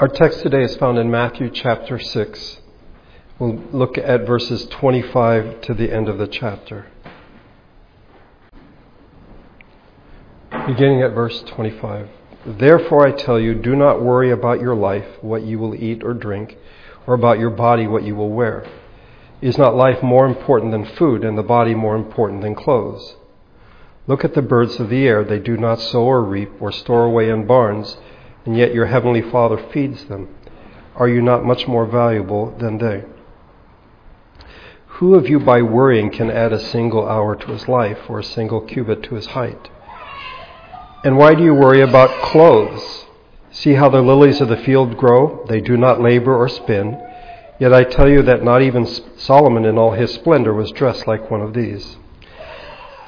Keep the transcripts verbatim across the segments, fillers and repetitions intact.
Our text today is found in Matthew chapter six. We'll look at verses twenty-five to the end of the chapter. Beginning at verse twenty-five. Therefore I tell you, do not worry about your life, what you will eat or drink, or about your body, what you will wear. Is not life more important than food, and the body more important than clothes? Look at the birds of the air. They do not sow or reap or store away in barns, and yet your heavenly Father feeds them. Are you not much more valuable than they? Who of you by worrying can add a single hour to his life, or a single cubit to his height? And why do you worry about clothes? See how the lilies of the field grow? They do not labor or spin. Yet I tell you that not even Solomon in all his splendor was dressed like one of these.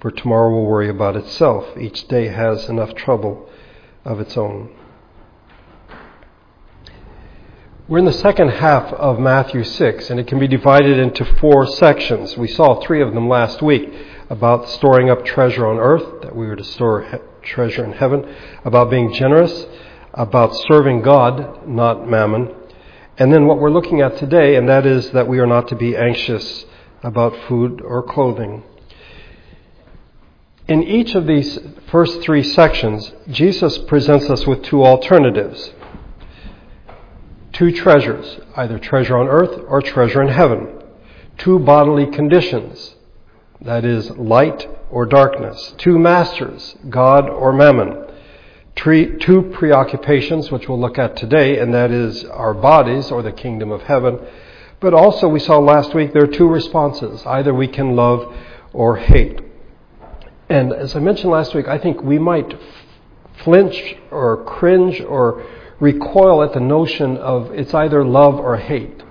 for tomorrow will worry about itself. Each day has enough trouble of its own. We're in the second half of Matthew six, and it can be divided into four sections. We saw three of them last week, about storing up treasure on earth, that we were to store he- treasure in heaven, about being generous, about serving God, not mammon, and then what we're looking at today, and that is that we are not to be anxious about food or clothing. In each of these first three sections, Jesus presents us with two alternatives, two treasures, either treasure on earth or treasure in heaven, two bodily conditions, that is, light or darkness, two masters, God or mammon, three, two preoccupations, which we'll look at today, and that is our bodies or the kingdom of heaven. But also, we saw last week, there are two responses, either we can love or hate. And as I mentioned last week, I think we might flinch or cringe or recoil at the notion of it's either love or hate.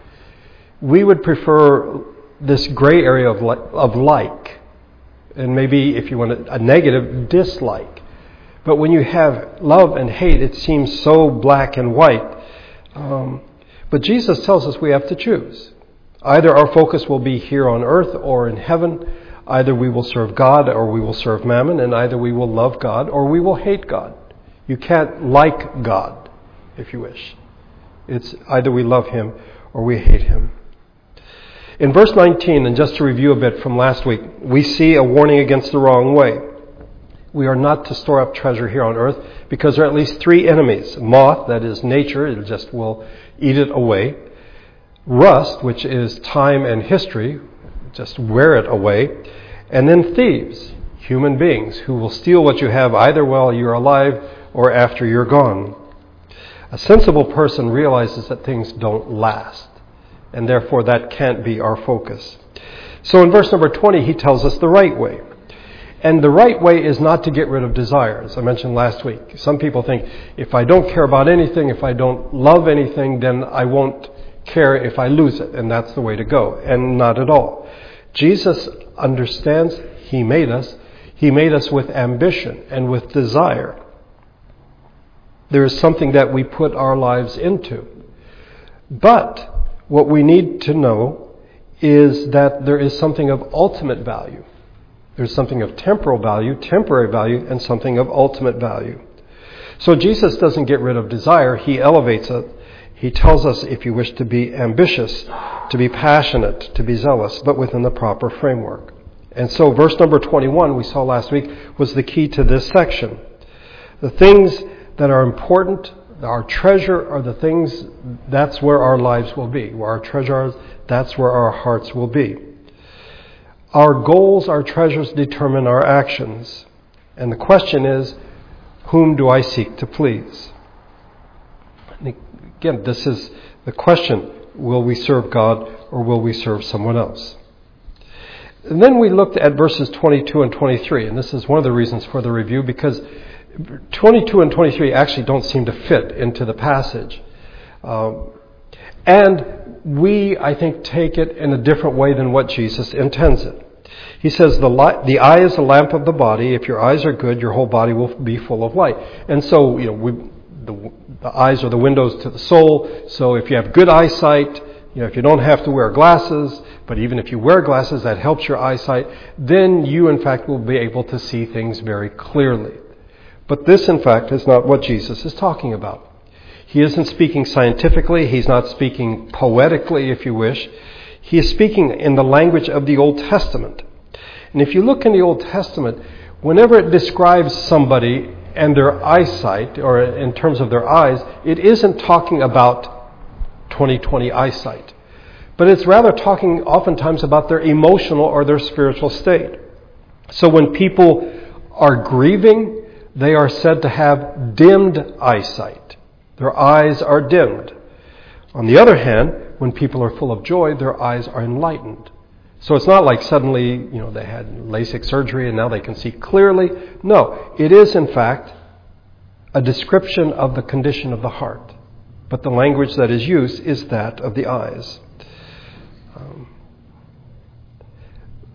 We would prefer this gray area of like, of like, and maybe if you want a negative, dislike. But when you have love and hate, it seems so black and white. Um, but Jesus tells us we have to choose. Either our focus will be here on earth or in heaven. Either we will serve God or we will serve mammon, and either we will love God or we will hate God. You can't like God, if you wish. It's either we love him or we hate him. In verse nineteen, and just to review a bit from last week, we see a warning against the wrong way. We are not to store up treasure here on earth because there are at least three enemies. Moth, that is nature, it just will eat it away. Rust, which is time and history, just wear it away. And then thieves, human beings, who will steal what you have either while you're alive or after you're gone. A sensible person realizes that things don't last, and therefore that can't be our focus. So in verse number twenty, he tells us the right way. And the right way is not to get rid of desires. I mentioned last week, some people think, if I don't care about anything, if I don't love anything, then I won't care if I lose it, and that's the way to go. And not at all. Jesus understands he made us. He made us with ambition and with desire. There is something that we put our lives into. But what we need to know is that there is something of ultimate value. There's something of temporal value, temporary value, and something of ultimate value. So Jesus doesn't get rid of desire. He elevates it. He tells us if you wish to be ambitious, to be passionate, to be zealous, but within the proper framework. And so verse number twenty-one we saw last week was the key to this section. The things that are important, our treasure, are the things, that's where our lives will be. Where our treasure is, that's where our hearts will be. Our goals, our treasures determine our actions. And the question is, whom do I seek to please? Again, this is the question, will we serve God or will we serve someone else? And then we looked at verses twenty-two and twenty-three, and this is one of the reasons for the review, because twenty-two and twenty-three actually don't seem to fit into the passage. Um, And we, I think, take it in a different way than what Jesus intends it. He says the light, the eye is the lamp of the body. If your eyes are good, your whole body will be full of light. And so, you know, we, the, the eyes are the windows to the soul. So if you have good eyesight, you know, if you don't have to wear glasses, but even if you wear glasses, that helps your eyesight, then you, in fact, will be able to see things very clearly. But this, in fact, is not what Jesus is talking about. He isn't speaking scientifically. He's not speaking poetically, if you wish. He is speaking in the language of the Old Testament. And if you look in the Old Testament, whenever it describes somebody and their eyesight, or in terms of their eyes, it isn't talking about twenty twenty eyesight. But it's rather talking oftentimes about their emotional or their spiritual state. So when people are grieving, they are said to have dimmed eyesight. Their eyes are dimmed. On the other hand, when people are full of joy, their eyes are enlightened. So it's not like suddenly, you know, they had LASIK surgery and now they can see clearly. No, it is in fact a description of the condition of the heart. But the language that is used is that of the eyes. Um,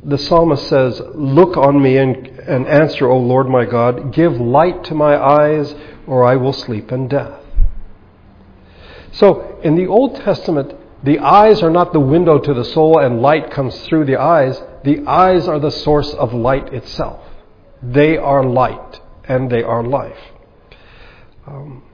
the psalmist says, "Look on me and, and answer, O Lord my God. Give light to my eyes, or I will sleep in death." So, in the Old Testament, the eyes are not the window to the soul and light comes through the eyes. The eyes are the source of light itself. They are light, and they are life. Um,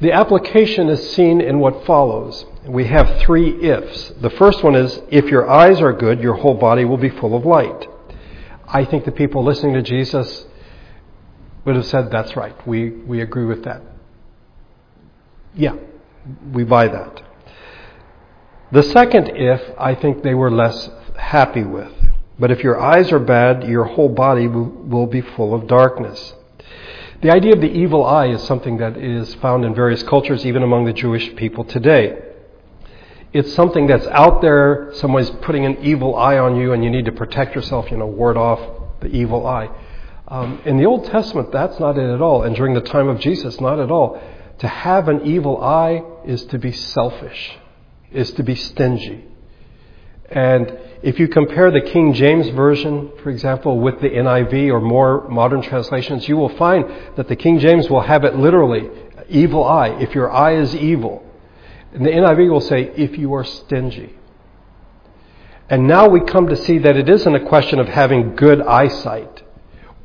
The application is seen in what follows. We have three ifs. The first one is, if your eyes are good, your whole body will be full of light. I think the people listening to Jesus would have said, that's right, we, we agree with that. Yeah, we buy that. The second if, I think they were less happy with. But if your eyes are bad, your whole body will, will be full of darkness. The idea of the evil eye is something that is found in various cultures, even among the Jewish people today. It's something that's out there, someone's putting an evil eye on you and you need to protect yourself, you know, ward off the evil eye. Um, in the Old Testament, that's not it at all. And during the time of Jesus, not at all. To have an evil eye is to be selfish, is to be stingy. And if you compare the King James Version, for example, with the N I V or more modern translations, you will find that the King James will have it literally, evil eye, if your eye is evil. And the N I V will say, if you are stingy. And now we come to see that it isn't a question of having good eyesight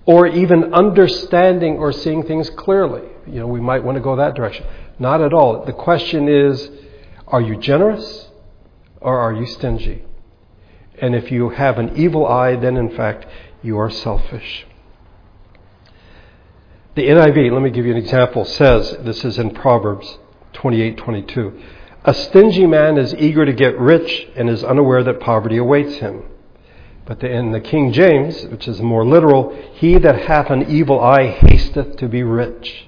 or even understanding or seeing things clearly. You know, we might want to go that direction. Not at all. The question is, are you generous or are you stingy? And if you have an evil eye, then in fact, you are selfish. The N I V, let me give you an example, says, this is in Proverbs twenty-eight twenty-two, "A stingy man is eager to get rich and is unaware that poverty awaits him." But the, in the King James, which is more literal, "He that hath an evil eye hasteth to be rich."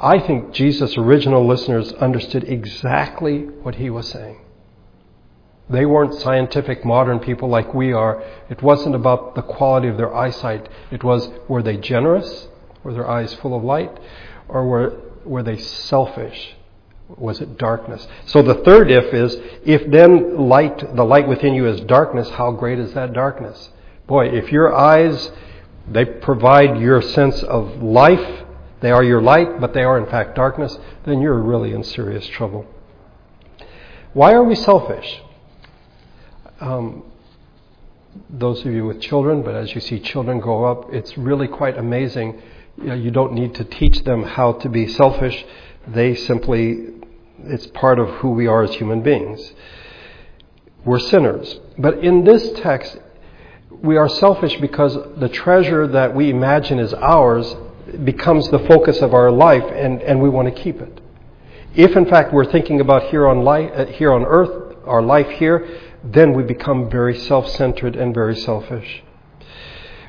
I think Jesus' original listeners understood exactly what he was saying. They weren't scientific modern people like we are. It wasn't about the quality of their eyesight. It was, were they generous? Were their eyes full of light? Or were were they selfish? Was it darkness? So the third if is, if then light, the light within you is darkness, how great is that darkness? Boy, if your eyes, they provide your sense of life, they are your light, but they are in fact darkness, then you're really in serious trouble. Why are we selfish? Um, those of you with children, but as you see children grow up, it's really quite amazing. You know, you don't need to teach them how to be selfish. They simply, it's part of who we are as human beings. We're sinners. But in this text, we are selfish because the treasure that we imagine is ours becomes the focus of our life, and, and we want to keep it. If, in fact, we're thinking about here on life, here on earth, our life here, then we become very self-centered and very selfish.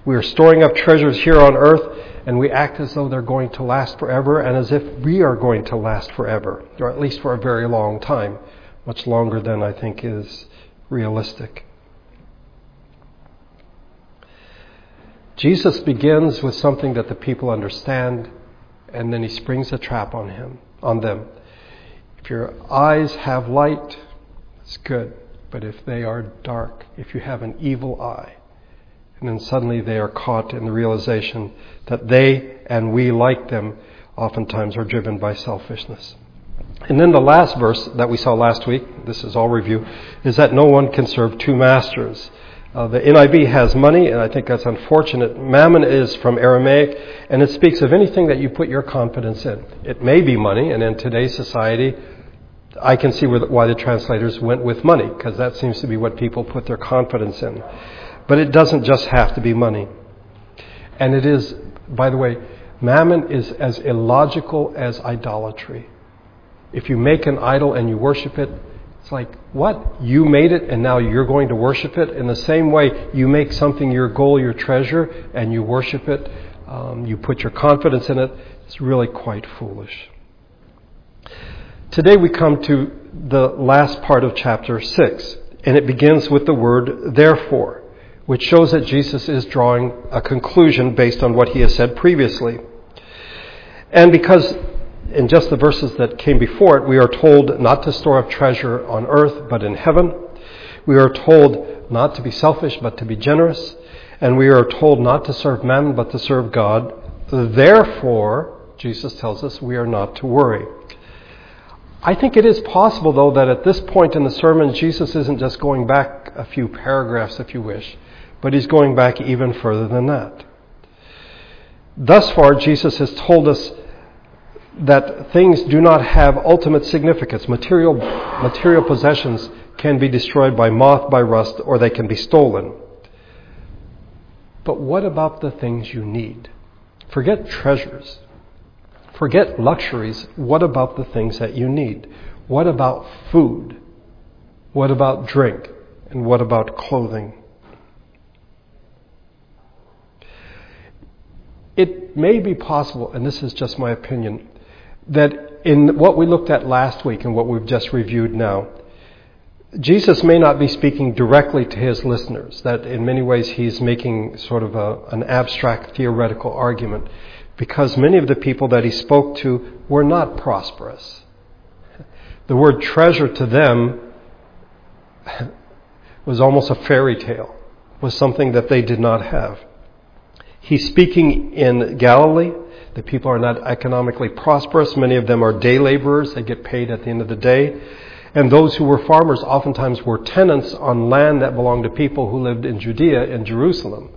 We are storing up treasures here on earth, and we act as though they're going to last forever and as if we are going to last forever, or at least for a very long time, much longer than I think is realistic. Jesus begins with something that the people understand and then he springs a trap on him, on them. If your eyes have light, it's good. But if they are dark, if you have an evil eye, and then suddenly they are caught in the realization that they and we like them oftentimes are driven by selfishness. And then the last verse that we saw last week, this is all review, is that no one can serve two masters. Uh, the N I V has money, and I think that's unfortunate. Mammon is from Aramaic, and it speaks of anything that you put your confidence in. It may be money, and in today's society, I can see where the, why the translators went with money, because that seems to be what people put their confidence in. But it doesn't just have to be money. And it is, by the way, Mammon is as illogical as idolatry. If you make an idol and you worship it, it's like, what? You made it and now you're going to worship it? In the same way, you make something your goal, your treasure, and you worship it. Um, you put your confidence in it. It's really quite foolish. Today we come to the last part of chapter six, and it begins with the word therefore, which shows that Jesus is drawing a conclusion based on what he has said previously. And because in just the verses that came before it, we are told not to store up treasure on earth, but in heaven. We are told not to be selfish, but to be generous. And we are told not to serve mammon, but to serve God. Therefore, Jesus tells us we are not to worry. I think it is possible, though, that at this point in the sermon, Jesus isn't just going back a few paragraphs, if you wish, but he's going back even further than that. Thus far, Jesus has told us that things do not have ultimate significance. Material, material possessions can be destroyed by moth, by rust, or they can be stolen. But what about the things you need? Forget treasures. Forget luxuries. What about the things that you need? What about food? What about drink? And what about clothing? It may be possible, and this is just my opinion, that in what we looked at last week and what we've just reviewed now, Jesus may not be speaking directly to his listeners, that in many ways he's making sort of a, an abstract theoretical argument, because many of the people that he spoke to were not prosperous. The word treasure to them was almost a fairy tale, was something that they did not have. He's speaking in Galilee. The people are not economically prosperous. Many of them are day laborers. They get paid at the end of the day. And those who were farmers oftentimes were tenants on land that belonged to people who lived in Judea and Jerusalem.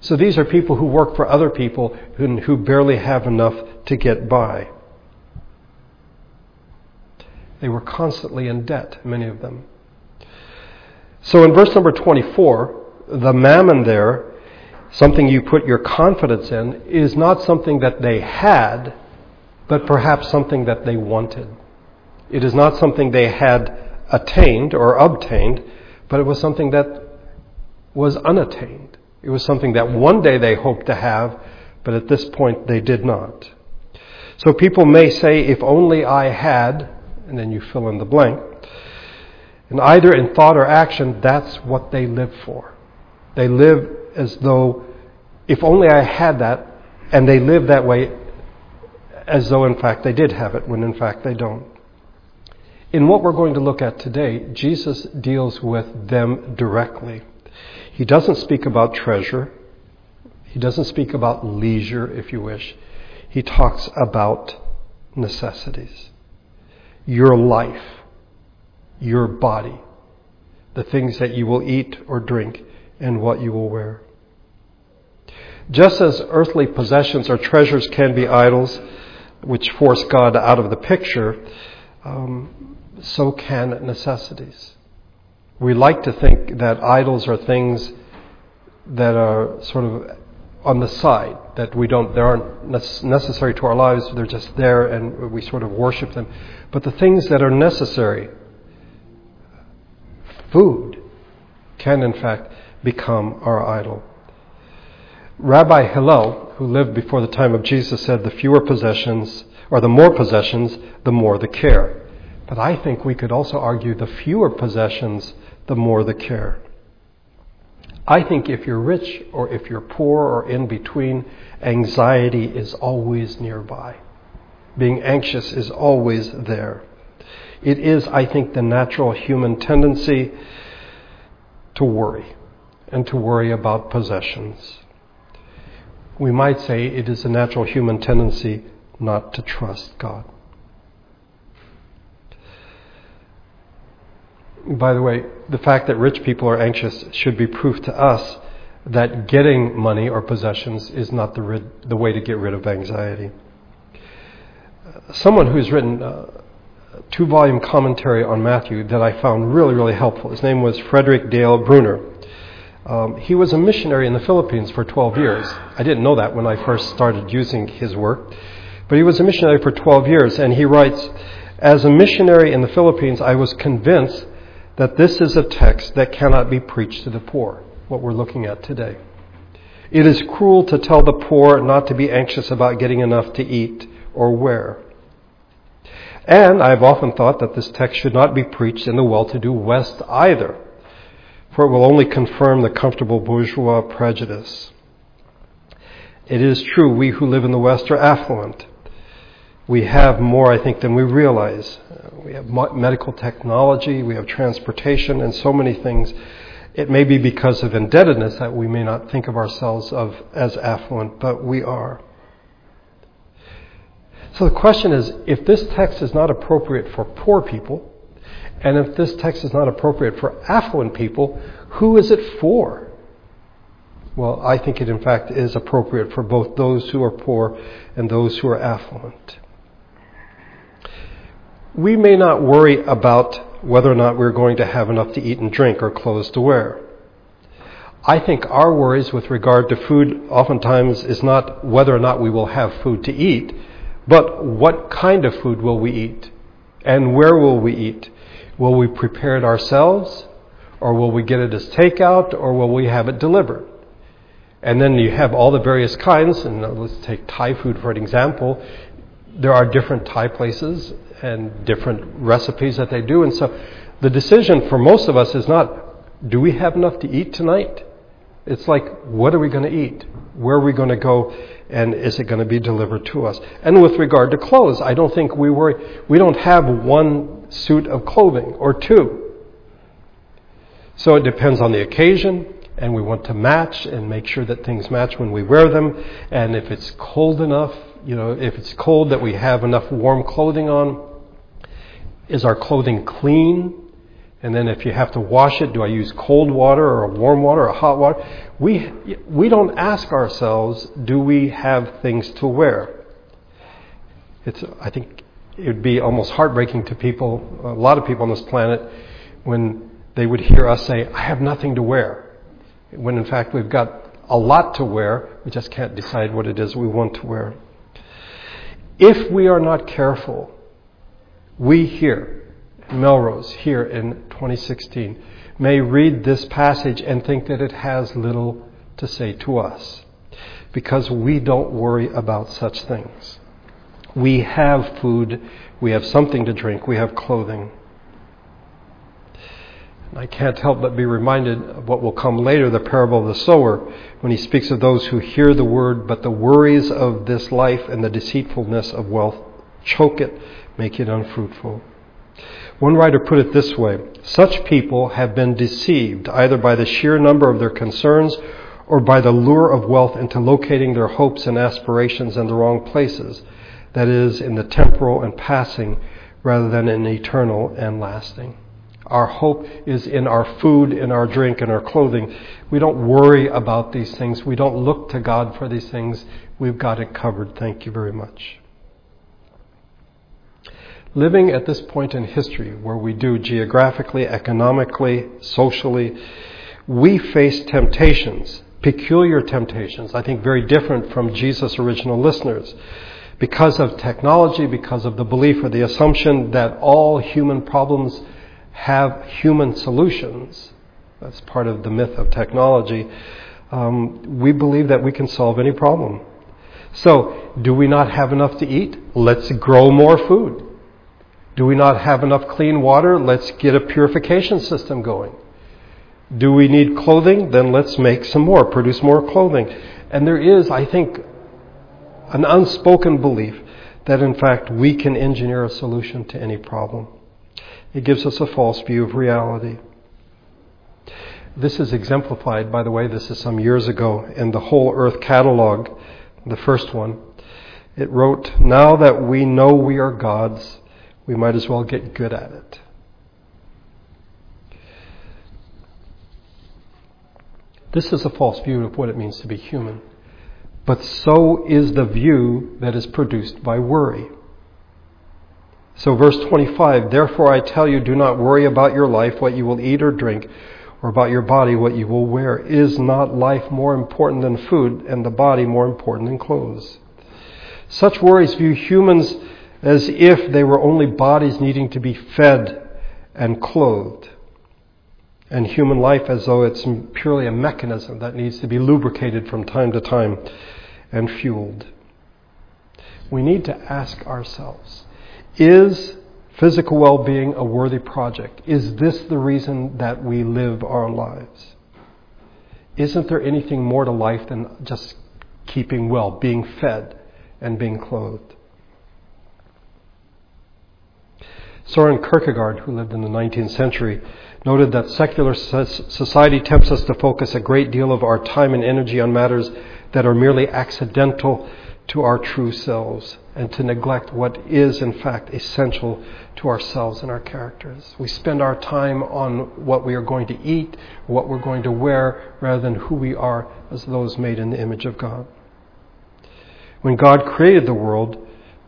So these are people who work for other people and who barely have enough to get by. They were constantly in debt, many of them. So in verse number twenty-four, the mammon there, something you put your confidence in, is not something that they had, but perhaps something that they wanted. It is not something they had attained or obtained, but it was something that was unattained. It was something that one day they hoped to have, but at this point they did not. So people may say, if only I had, and then you fill in the blank, and either in thought or action, that's what they live for. They live as though, if only I had that, and they live that way as though, in fact, they did have it, when in fact they don't. In what we're going to look at today, Jesus deals with them directly. He doesn't speak about treasure. He doesn't speak about leisure, if you wish. He talks about necessities. Your life, your body, the things that you will eat or drink, and what you will wear. Just as earthly possessions or treasures can be idols, which force God out of the picture, um, so can necessities. We like to think that idols are things that are sort of on the side, that we don't, they aren't necessary to our lives, they're just there and we sort of worship them. But the things that are necessary, food, can in fact become our idol. Rabbi Hillel, who lived before the time of Jesus, said the fewer possessions, or the more possessions, the more the care. But I think we could also argue the fewer possessions, the more the care. I think if you're rich or if you're poor or in between, anxiety is always nearby. Being anxious is always there. It is, I think, the natural human tendency to worry and to worry about possessions. We might say it is a natural human tendency not to trust God. By the way, the fact that rich people are anxious should be proof to us that getting money or possessions is not the rid- the way to get rid of anxiety. Someone who's written a two-volume commentary on Matthew that I found really, really helpful. His name was Frederick Dale Bruner. Um, he was a missionary in the Philippines for twelve years. I didn't know that when I first started using his work. But he was a missionary for twelve years, and he writes, "As a missionary in the Philippines, I was convinced that this is a text that cannot be preached to the poor," what we're looking at today. "It is cruel to tell the poor not to be anxious about getting enough to eat or wear. And I've often thought that this text should not be preached in the well-to-do West either, for it will only confirm the comfortable bourgeois prejudice. It is true, we who live in the West are affluent. We have more, I think, than we realize. We have medical technology, we have transportation, and so many things. It may be because of indebtedness that we may not think of ourselves of as affluent, but we are." So the question is, if this text is not appropriate for poor people, and if this text is not appropriate for affluent people, who is it for? Well, I think it in fact is appropriate for both those who are poor and those who are affluent. We may not worry about whether or not we're going to have enough to eat and drink or clothes to wear. I think our worries with regard to food oftentimes is not whether or not we will have food to eat, but what kind of food will we eat and where will we eat? Will we prepare it ourselves, or will we get it as takeout, or will we have it delivered? And then you have all the various kinds, and let's take Thai food for an example. There are different Thai places and different recipes that they do, and so the decision for most of us is not, do we have enough to eat tonight? It's like, what are we going to eat? Where are we going to go? And is it going to be delivered to us? And with regard to clothes, I don't think we worry. We don't have one suit of clothing or two. So it depends on the occasion, and we want to match and make sure that things match when we wear them. And if it's cold enough, you know, if it's cold that we have enough warm clothing on, is our clothing clean? And then if you have to wash it, do I use cold water or warm water or hot water? We we don't ask ourselves, do we have things to wear? It's I think it would be almost heartbreaking to people, a lot of people on this planet, when they would hear us say, I have nothing to wear, when in fact we've got a lot to wear, we just can't decide what it is we want to wear. If we are not careful, we hear Melrose here in twenty sixteen may read this passage and think that it has little to say to us because we don't worry about such things. We have food, we have something to drink, we have clothing. And I can't help but be reminded of what will come later, the parable of the sower, when he speaks of those who hear the word, but the worries of this life and the deceitfulness of wealth choke it, make it unfruitful. One writer put it this way, such people have been deceived either by the sheer number of their concerns or by the lure of wealth into locating their hopes and aspirations in the wrong places, that is, in the temporal and passing rather than in eternal and lasting. Our hope is in our food, in our drink, in our clothing. We don't worry about these things. We don't look to God for these things. We've got it covered. Thank you very much. Living at this point in history where we do geographically, economically, socially, we face temptations, peculiar temptations, I think very different from Jesus' original listeners, because of technology, because of the belief or the assumption that all human problems have human solutions. That's part of the myth of technology. Um, we believe that we can solve any problem. So, do we not have enough to eat? Let's grow more food. Do we not have enough clean water? Let's get a purification system going. Do we need clothing? Then let's make some more, produce more clothing. And there is, I think, an unspoken belief that in fact we can engineer a solution to any problem. It gives us a false view of reality. This is exemplified, by the way, this is some years ago, in the Whole Earth Catalog, the first one. It wrote, now that we know we are God's, we might as well get good at it. This is a false view of what it means to be human. But so is the view that is produced by worry. So verse twenty-five, therefore I tell you, do not worry about your life, what you will eat or drink, or about your body, what you will wear. Is not life more important than food, and the body more important than clothes? Such worries view humans as if they were only bodies needing to be fed and clothed, and human life as though it's purely a mechanism that needs to be lubricated from time to time and fueled. We need to ask ourselves, is physical well-being a worthy project? Is this the reason that we live our lives? Isn't there anything more to life than just keeping well, being fed and being clothed? Søren Kierkegaard, who lived in the nineteenth century, noted that secular society tempts us to focus a great deal of our time and energy on matters that are merely accidental to our true selves, and to neglect what is, in fact, essential to ourselves and our characters. We spend our time on what we are going to eat, what we're going to wear, rather than who we are as those made in the image of God. When God created the world,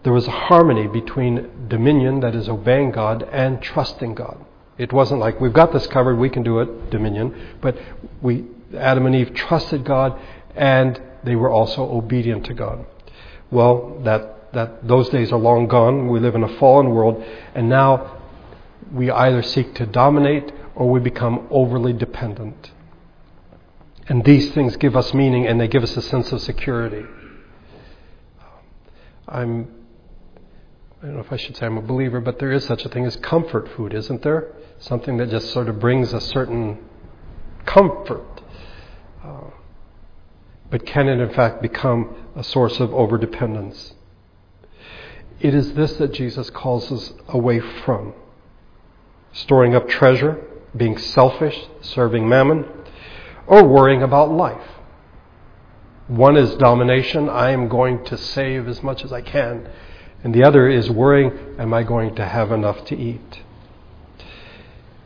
there was a harmony between dominion, that is obeying God, and trusting God. It wasn't like, we've got this covered, we can do it, dominion. But we, Adam and Eve trusted God, and they were also obedient to God. Well, that, that those days are long gone. We live in a fallen world, and now we either seek to dominate or we become overly dependent. And these things give us meaning, and they give us a sense of security. I'm... I don't know if I should say I'm a believer, but there is such a thing as comfort food, isn't there? Something that just sort of brings a certain comfort. Uh, but can it in fact become a source of overdependence? It is this that Jesus calls us away from. Storing up treasure, being selfish, serving Mammon, or worrying about life. One is domination, I am going to save as much as I can. And the other is worrying, am I going to have enough to eat?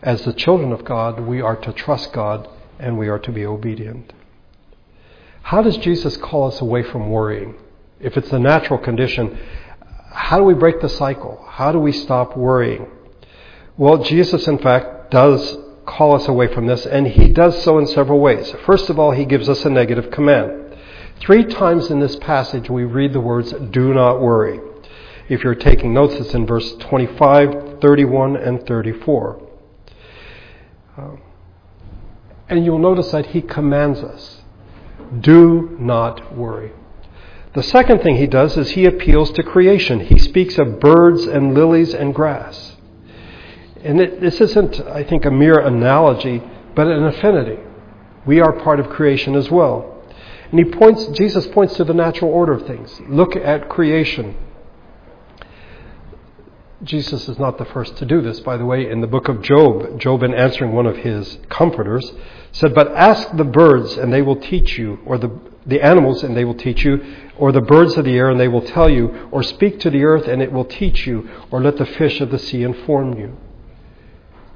As the children of God, we are to trust God and we are to be obedient. How does Jesus call us away from worrying? If it's a natural condition, how do we break the cycle? How do we stop worrying? Well, Jesus, in fact, does call us away from this, and he does so in several ways. First of all, he gives us a negative command. Three times in this passage, we read the words, do not worry. If you're taking notes, it's in verse twenty-five, thirty-one, and thirty-four. Um, and you'll notice that he commands us, do not worry. The second thing he does is he appeals to creation. He speaks of birds and lilies and grass. And it, this isn't, I think, a mere analogy, but an affinity. We are part of creation as well. And he points, Jesus points to the natural order of things. Look at creation. Jesus is not the first to do this, by the way. In the book of Job, Job, in answering one of his comforters, said, but ask the birds and they will teach you, or the, the animals and they will teach you, or the birds of the air and they will tell you, or speak to the earth and it will teach you, or let the fish of the sea inform you.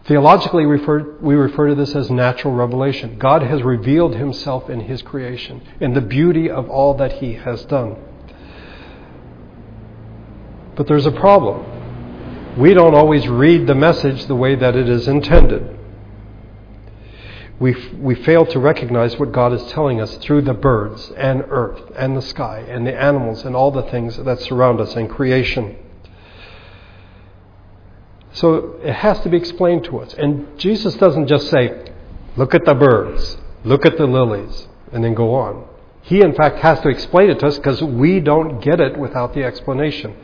Theologically, referred, we refer to this as natural revelation. God has revealed himself in his creation, in the beauty of all that he has done. But there's a problem. We don't always read the message the way that it is intended. We f- we fail to recognize what God is telling us through the birds and earth and the sky and the animals and all the things that surround us in creation. So it has to be explained to us. And Jesus doesn't just say, look at the birds, look at the lilies, and then go on. He, in fact, has to explain it to us because we don't get it without the explanation.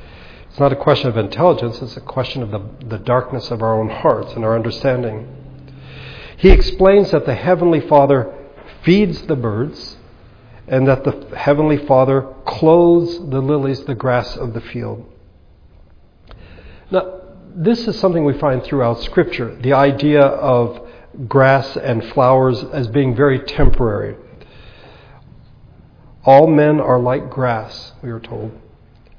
It's not a question of intelligence, it's a question of the, the darkness of our own hearts and our understanding. He explains that the Heavenly Father feeds the birds and that the Heavenly Father clothes the lilies, the grass of the field. Now, this is something we find throughout Scripture, the idea of grass and flowers as being very temporary. All men are like grass, we are told,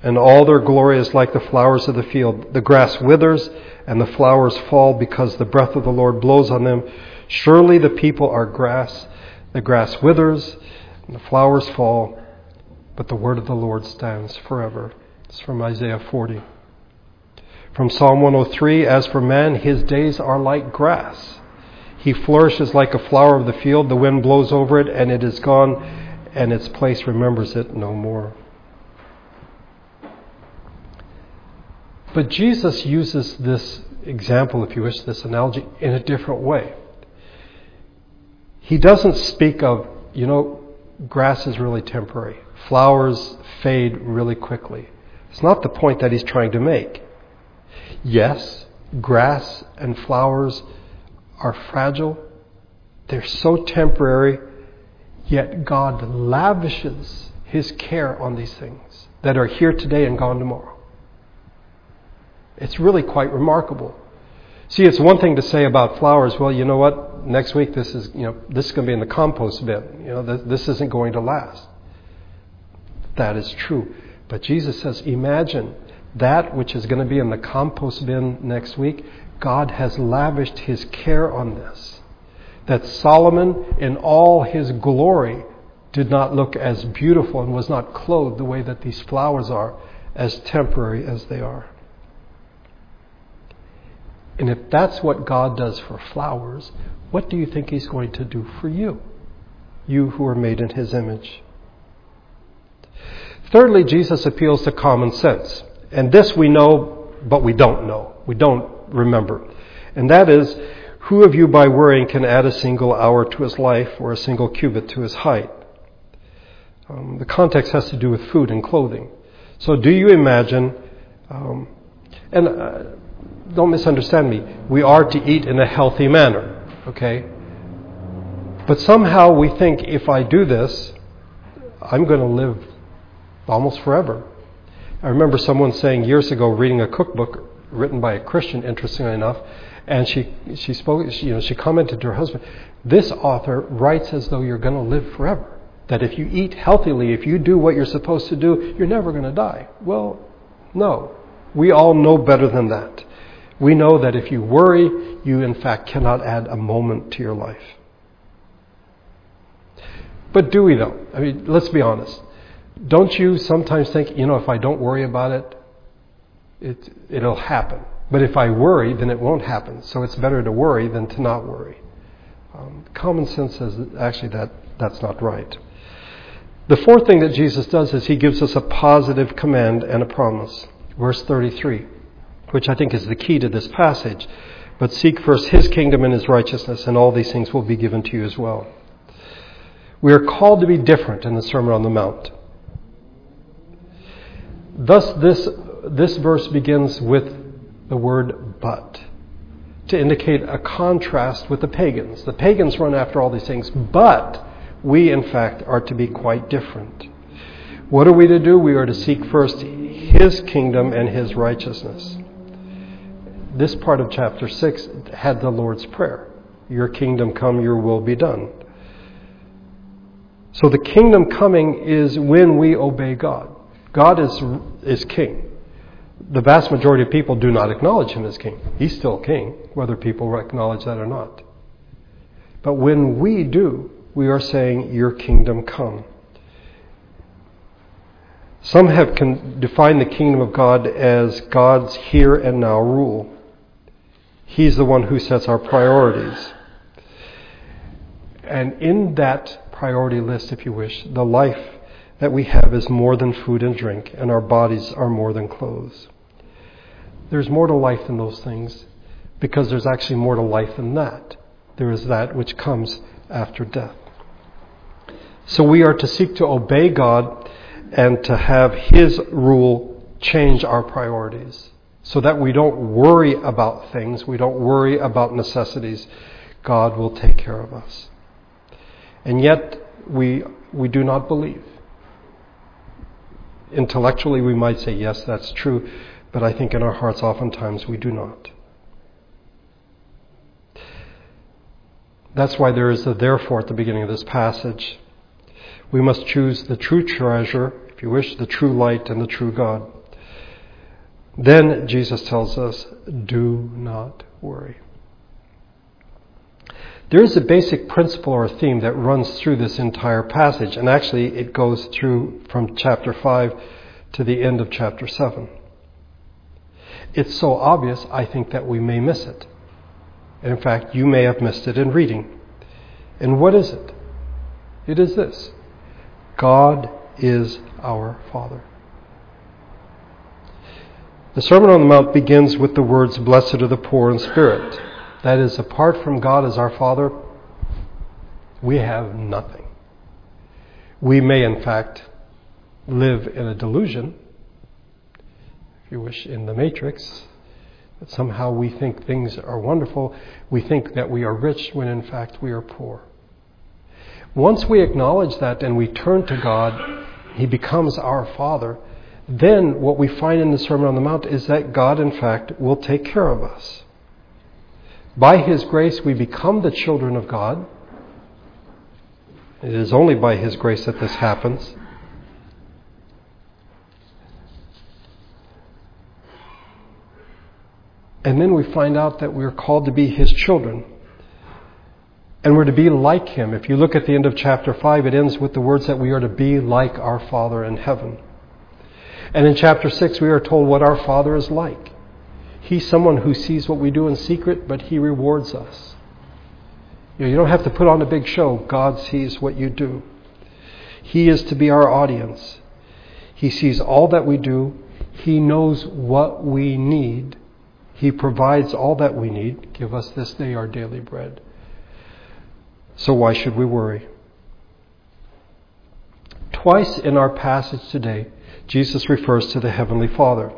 and all their glory is like the flowers of the field. The grass withers and the flowers fall because the breath of the Lord blows on them. Surely the people are grass. The grass withers and the flowers fall, but the word of the Lord stands forever. It's from Isaiah forty. From Psalm one oh three, as for man, his days are like grass. He flourishes like a flower of the field. The wind blows over it and it is gone, and its place remembers it no more. But Jesus uses this example, if you wish, this analogy, in a different way. He doesn't speak of, you know, grass is really temporary. Flowers fade really quickly. It's not the point that he's trying to make. Yes, grass and flowers are fragile. They're so temporary. Yet God lavishes his care on these things that are here today and gone tomorrow. It's really quite remarkable. See, it's one thing to say about flowers, well, you know what, next week this is, you know, this is going to be in the compost bin. You know, this, this isn't going to last. That is true. But Jesus says, imagine that which is going to be in the compost bin next week. God has lavished his care on this. That Solomon, in all his glory, did not look as beautiful and was not clothed the way that these flowers are, as temporary as they are. And if that's what God does for flowers, what do you think he's going to do for you? You who are made in his image. Thirdly, Jesus appeals to common sense. And this we know, but we don't know. We don't remember. And that is, who of you by worrying can add a single hour to his life or a single cubit to his height? Um, the context has to do with food and clothing. So do you imagine, um, and... Uh, Don't misunderstand me. We are to eat in a healthy manner, okay? But somehow we think if I do this, I'm going to live almost forever. I remember someone saying years ago, reading a cookbook written by a Christian, interestingly enough, and she she spoke. She, you know, she commented to her husband, "This author writes as though you're going to live forever. That if you eat healthily, if you do what you're supposed to do, you're never going to die." Well, no. We all know better than that. We know that if you worry, you in fact cannot add a moment to your life. But do we though? I mean, let's be honest. Don't you sometimes think, you know, if I don't worry about it, it it'll happen. But if I worry, then it won't happen. So it's better to worry than to not worry. Um, common sense says actually that that's not right. The fourth thing that Jesus does is he gives us a positive command and a promise. Verse thirty-three. Which I think is the key to this passage. But seek first his kingdom and his righteousness, and all these things will be given to you as well. We are called to be different in the Sermon on the Mount. Thus, this, this verse begins with the word but, to indicate a contrast with the pagans. The pagans run after all these things, but we, in fact, are to be quite different. What are we to do? We are to seek first his kingdom and his righteousness. This part of chapter six had the Lord's Prayer. Your kingdom come, your will be done. So the kingdom coming is when we obey God. God is is king. The vast majority of people do not acknowledge him as king. He's still king, whether people acknowledge that or not. But when we do, we are saying, your kingdom come. Some have con- defined the kingdom of God as God's here and now rule. He's the one who sets our priorities. And in that priority list, if you wish, the life that we have is more than food and drink, and our bodies are more than clothes. There's more to life than those things, because there's actually more to life than that. There is that which comes after death. So we are to seek to obey God and to have his rule change our priorities, so that we don't worry about things, we don't worry about necessities. God will take care of us. And yet we we do not believe. Intellectually we might say, yes, that's true, but I think in our hearts oftentimes we do not. That's why there is a therefore at the beginning of this passage. We must choose the true treasure, if you wish, the true light and the true God. Then Jesus tells us, do not worry. There is a basic principle or theme that runs through this entire passage, and actually it goes through from chapter five to the end of chapter seven. It's so obvious, I think, that we may miss it. And in fact, you may have missed it in reading. And what is it? It is this: God is our Father. The Sermon on the Mount begins with the words, "Blessed are the poor in spirit." That is, apart from God as our Father, we have nothing. We may, in fact, live in a delusion, if you wish, in the Matrix, that somehow we think things are wonderful. We think that we are rich when, in fact, we are poor. Once we acknowledge that and we turn to God, He becomes our Father, then what we find in the Sermon on the Mount is that God, in fact, will take care of us. By His grace, we become the children of God. It is only by His grace that this happens. And then we find out that we are called to be His children. And we're to be like Him. If you look at the end of chapter five, it ends with the words that we are to be like our Father in heaven. And in chapter six, we are told what our Father is like. He's someone who sees what we do in secret, but He rewards us. You know, you don't have to put on a big show. God sees what you do. He is to be our audience. He sees all that we do. He knows what we need. He provides all that we need. Give us this day our daily bread. So why should we worry? Twice in our passage today, Jesus refers to the Heavenly Father.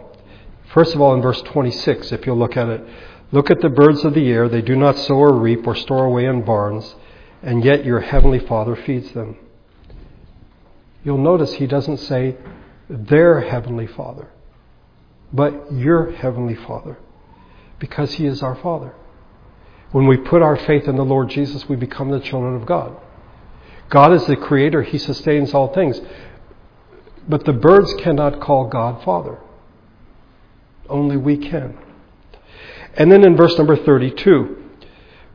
First of all, in verse twenty-six, if you'll look at it, look at the birds of the air. They do not sow or reap or store away in barns, and yet your Heavenly Father feeds them. You'll notice He doesn't say their Heavenly Father, but your Heavenly Father, because He is our Father. When we put our faith in the Lord Jesus, we become the children of God. God is the Creator. He sustains all things. But the birds cannot call God Father. Only we can. And then in verse number thirty-two,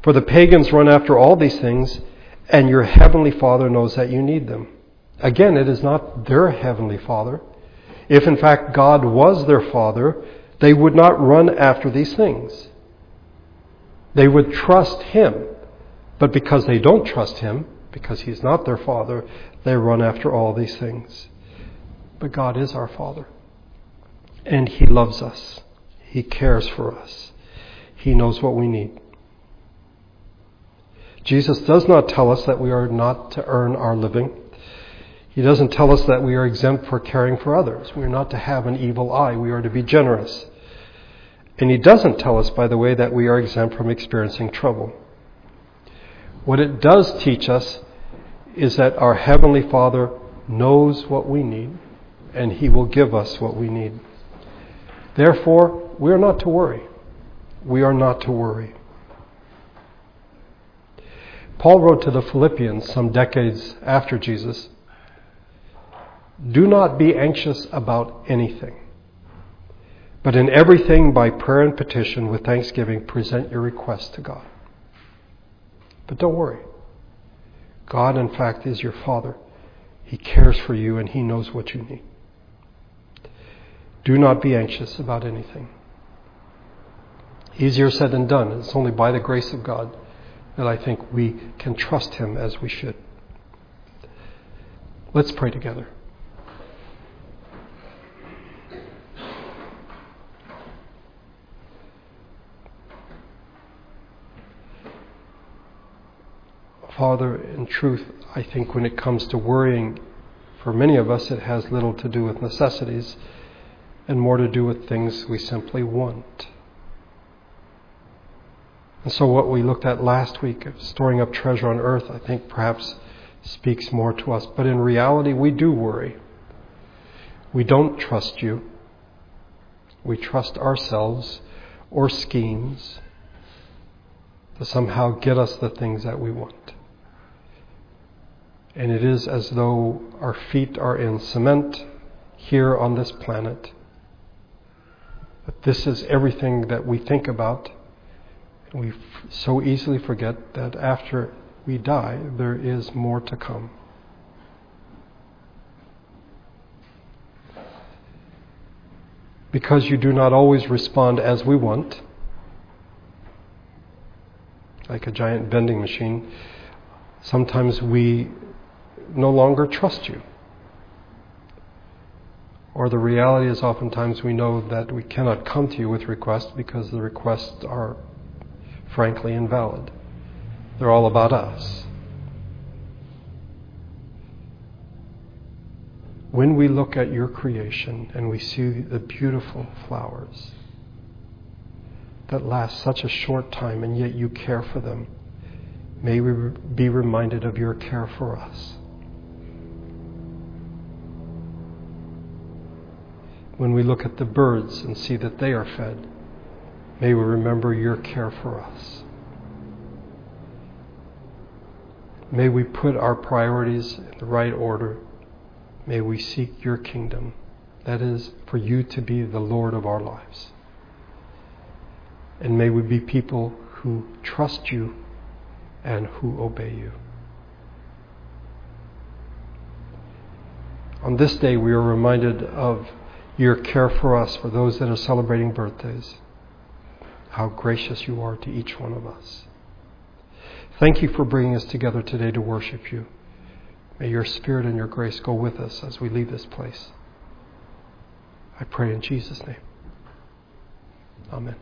for the pagans run after all these things, and your Heavenly Father knows that you need them. Again, it is not their Heavenly Father. If in fact God was their Father, they would not run after these things. They would trust Him. But because they don't trust Him, because He's not their Father, they run after all these things. But God is our Father. And He loves us. He cares for us. He knows what we need. Jesus does not tell us that we are not to earn our living. He doesn't tell us that we are exempt for caring for others. We are not to have an evil eye. We are to be generous. And He doesn't tell us, by the way, that we are exempt from experiencing trouble. What it does teach us is that our Heavenly Father knows what we need, and He will give us what we need. Therefore, we are not to worry. We are not to worry. Paul wrote to the Philippians some decades after Jesus, do not be anxious about anything, but in everything by prayer and petition with thanksgiving present your requests to God. But don't worry. God, in fact, is your Father. He cares for you and He knows what you need. Do not be anxious about anything. Easier said than done. It's only by the grace of God that I think we can trust Him as we should. Let's pray together. Father, in truth, I think when it comes to worrying, for many of us it has little to do with necessities, and more to do with things we simply want. And so what we looked at last week of storing up treasure on earth, I think perhaps speaks more to us. But in reality, we do worry. We don't trust you. We trust ourselves or schemes to somehow get us the things that we want. And it is as though our feet are in cement here on this planet. That this is everything that we think about. And we f- so easily forget that after we die, there is more to come. Because you do not always respond as we want, like a giant vending machine, sometimes we no longer trust you. Or the reality is oftentimes we know that we cannot come to you with requests because the requests are frankly invalid. They're all about us. When we look at your creation and we see the beautiful flowers that last such a short time and yet you care for them, may we be reminded of your care for us. When we look at the birds and see that they are fed, may we remember your care for us. May we put our priorities in the right order. May we seek your kingdom, that is, for you to be the Lord of our lives. And may we be people who trust you and who obey you. On this day, we are reminded of your care for us, for those that are celebrating birthdays. How gracious you are to each one of us. Thank you for bringing us together today to worship you. May your Spirit and your grace go with us as we leave this place. I pray in Jesus' name. Amen.